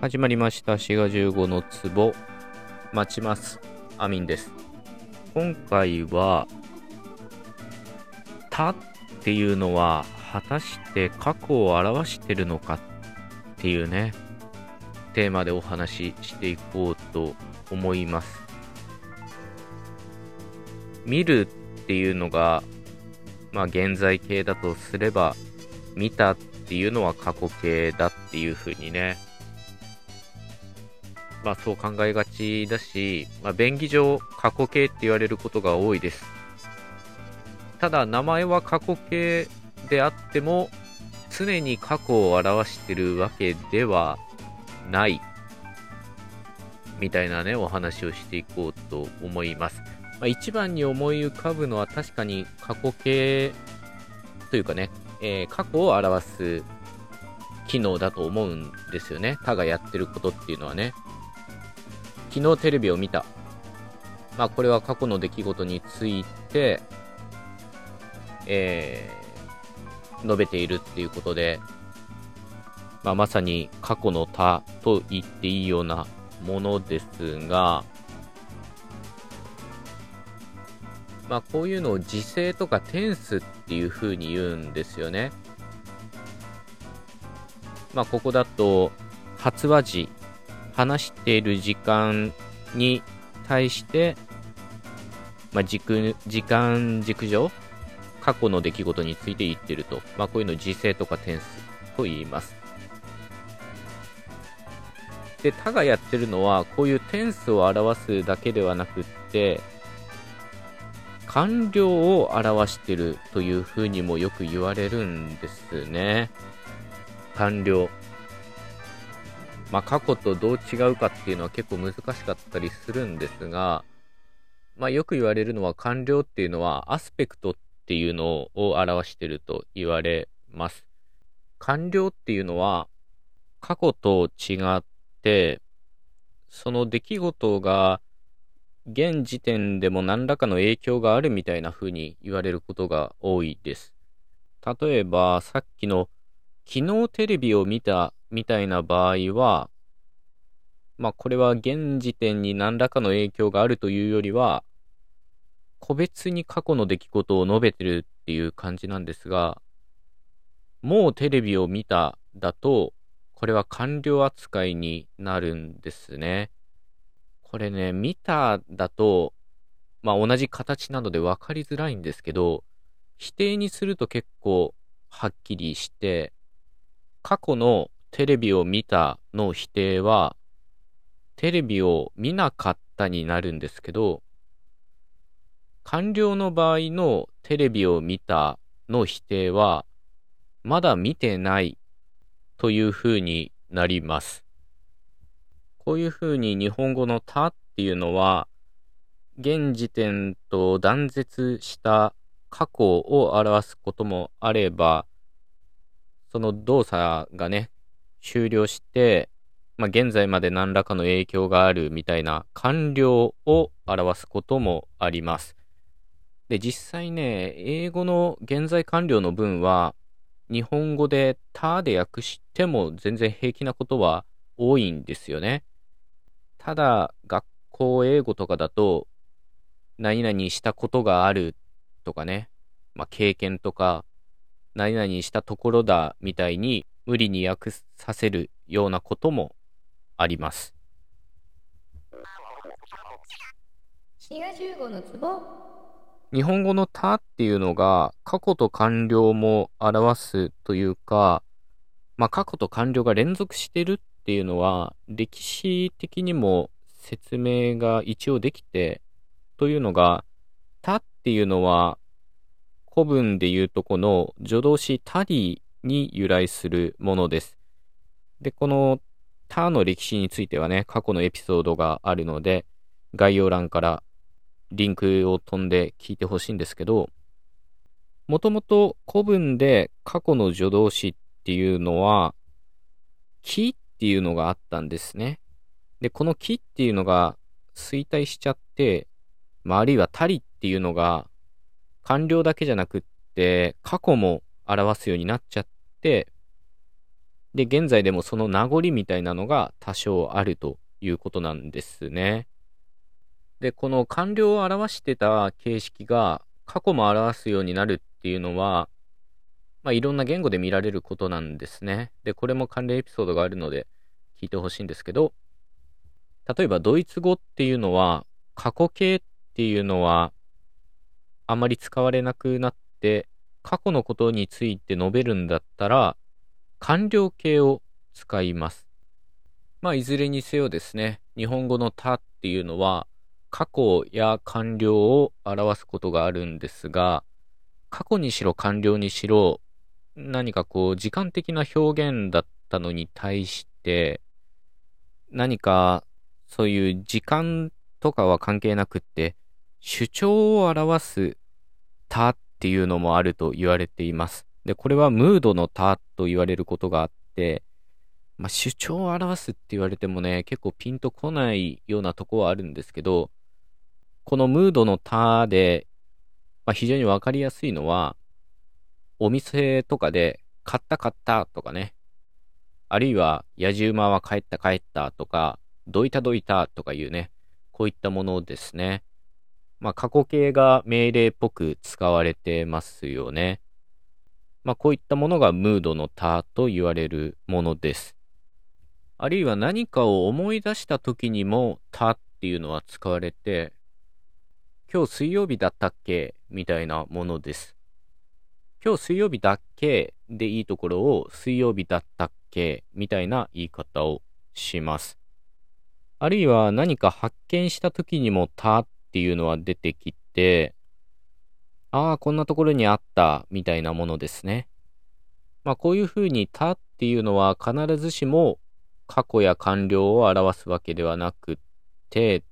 始まりました。滋賀15の壺待ちますアミンです。今回は他っていうのは果たして過去を表してるのかっていうねテーマでお話ししていこうと思います。見るっていうのが現在形だとすれば、見たっていうのは過去形だっていうふうにねそう考えがちだし、便宜上過去形って言われることが多いです。ただ名前は過去形であっても常に過去を表してるわけではないみたいなねお話をしていこうと思います。一番に思い浮かぶのは確かに過去形というかね、過去を表す機能だと思うんですよね。他がやってることっていうのはね、昨日テレビを見た。これは過去の出来事について、述べているっていうことで、まさに過去の他と言っていいようなものですが、こういうのを時制とかテンスっていう風に言うんですよね。ここだと発話時、話している時間に対して、時間軸上過去の出来事について言ってると、こういうのを時制とかテンスと言います。で、他がやってるのはこういうテンスを表すだけではなくって完了を表してるというふうにもよく言われるんですね。完了、過去とどう違うかっていうのは結構難しかったりするんですが、よく言われるのは完了っていうのはアスペクトっていうのを表してると言われます。完了っていうのは過去と違ってその出来事が現時点でも何らかの影響があるみたいな風に言われることが多いです。例えばさっきの昨日テレビを見たみたいな場合は、これは現時点に何らかの影響があるというよりは個別に過去の出来事を述べてるっていう感じなんですが、もうテレビを見ただとこれは完了扱いになるんですね。これね、見ただと、同じ形なので分かりづらいんですけど、否定にすると結構はっきりして、過去のテレビを見たの否定は、テレビを見なかったになるんですけど、完了の場合のテレビを見たの否定は、まだ見てないというふうになります。こういうふうに日本語の他っていうのは現時点と断絶した過去を表すこともあれば、その動作がね終了して、現在まで何らかの影響があるみたいな完了を表すこともあります。で、実際ね英語の現在完了の文は日本語で他で訳しても全然平気なことは多いんですよね。ただ学校英語とかだと何々したことがあるとかね、経験とか何々したところだみたいに無理に訳させるようなこともあります。日本語の他っていうのが過去と完了も表すというか、過去と完了が連続してるっていうのは歴史的にも説明が一応できて、というのが他っていうのは古文でいうとこの助動詞たりに由来するものです。で、この他の歴史についてはね過去のエピソードがあるので概要欄からリンクを飛んで聞いてほしいんですけど、もともと古文で過去の助動詞っていうのはきっていうのがあったんですね。で、このきっていうのが衰退しちゃって、あるいはたりっていうのが完了だけじゃなくって過去も表すようになっちゃって、で、現在でもその名残みたいなのが多少あるということなんですね。で、この完了を表してた形式が過去も表すようになるっていうのは、いろんな言語で見られることなんですね。で、これも関連エピソードがあるので聞いてほしいんですけど、例えばドイツ語っていうのは、過去形っていうのはあまり使われなくなって、過去のことについて述べるんだったら、完了形を使います。いずれにせよですね、日本語のたっていうのは、過去や完了を表すことがあるんですが、過去にしろ完了にしろ、何かこう時間的な表現だったのに対して、何かそういう時間とかは関係なくって、主張を表すたっていうのもあると言われています。で、これはムードのたと言われることがあって、主張を表すって言われてもね、結構ピンとこないようなとこはあるんですけど、このムードのたで、非常にわかりやすいのは、お店とかで買ったとかね、あるいはやじ馬は帰ったとか、どいたとかいうね、こういったものですね。過去形が命令っぽく使われてますよね。こういったものがムードのたと言われるものです。あるいは何かを思い出した時にもたっていうのは使われて、今日水曜日だったっけみたいなものです。今日水曜日だっけでいいところを水曜日だったっけみたいな言い方をします。あるいは何か発見した時にもたっていうのは出てきて、ああこんなところにあったみたいなものですね。こういうふうにたっていうのは必ずしも過去や完了を表すわけではなくて、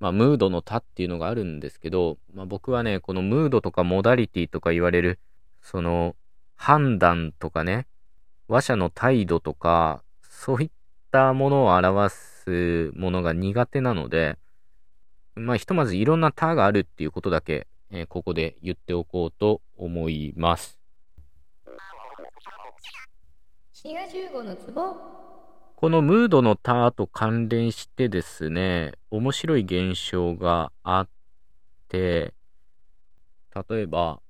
ムードのたっていうのがあるんですけど、僕はね、このムードとかモダリティとか言われる、その判断とかね、話者の態度とか、そういったものを表すものが苦手なので、ひとまずいろんなたがあるっていうことだけ、ここで言っておこうと思います。このムードのたと関連してですね、面白い現象があって、例えば、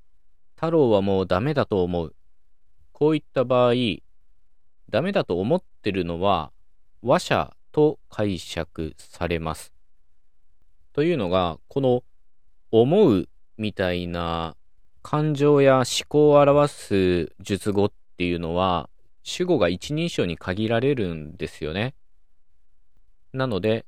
太郎はもうダメだと思う。こういった場合、ダメだと思ってるのは、話者と解釈されます。というのが、この、思うみたいな感情や思考を表す述語っていうのは、主語が一人称に限られるんですよね。なので、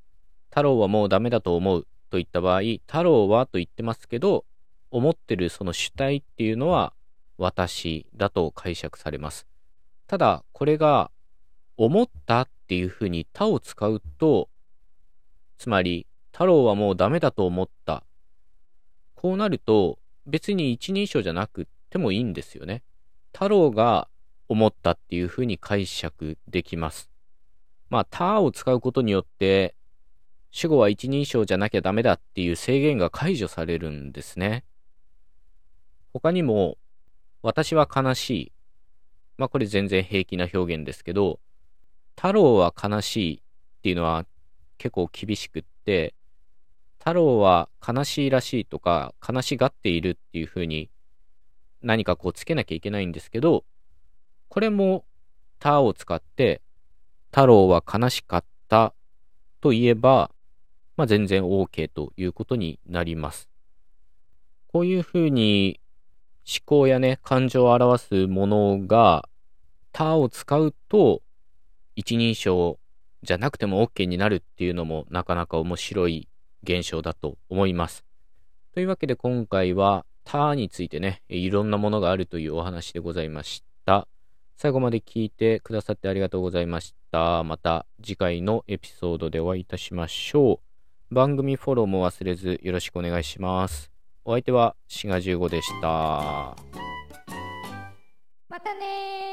太郎はもうダメだと思うといった場合、太郎はと言ってますけど、思ってるその主体っていうのは私だと解釈されます。ただ、これが思ったっていうふうにたを使うと、つまり太郎はもうダメだと思った。こうなると、別に一人称じゃなくてもいいんですよね。太郎が思ったっていうふうに解釈できます。たを使うことによって、主語は一人称じゃなきゃダメだっていう制限が解除されるんですね。他にも、私は悲しい。これ全然平気な表現ですけど、太郎は悲しいっていうのは結構厳しくって、太郎は悲しいらしいとか、悲しがっているっていうふうに何かこうつけなきゃいけないんですけど、これもたを使って太郎は悲しかったと言えば、全然 OK ということになります。こういうふうに思考やね、感情を表すものがたを使うと一人称じゃなくても OK になるっていうのもなかなか面白い現象だと思います。というわけで今回はたについてね、いろんなものがあるというお話でございました。最後まで聞いてくださってありがとうございました。また次回のエピソードでお会いいたしましょう。番組フォローも忘れずよろしくお願いします。お相手はしが15でした。またねー。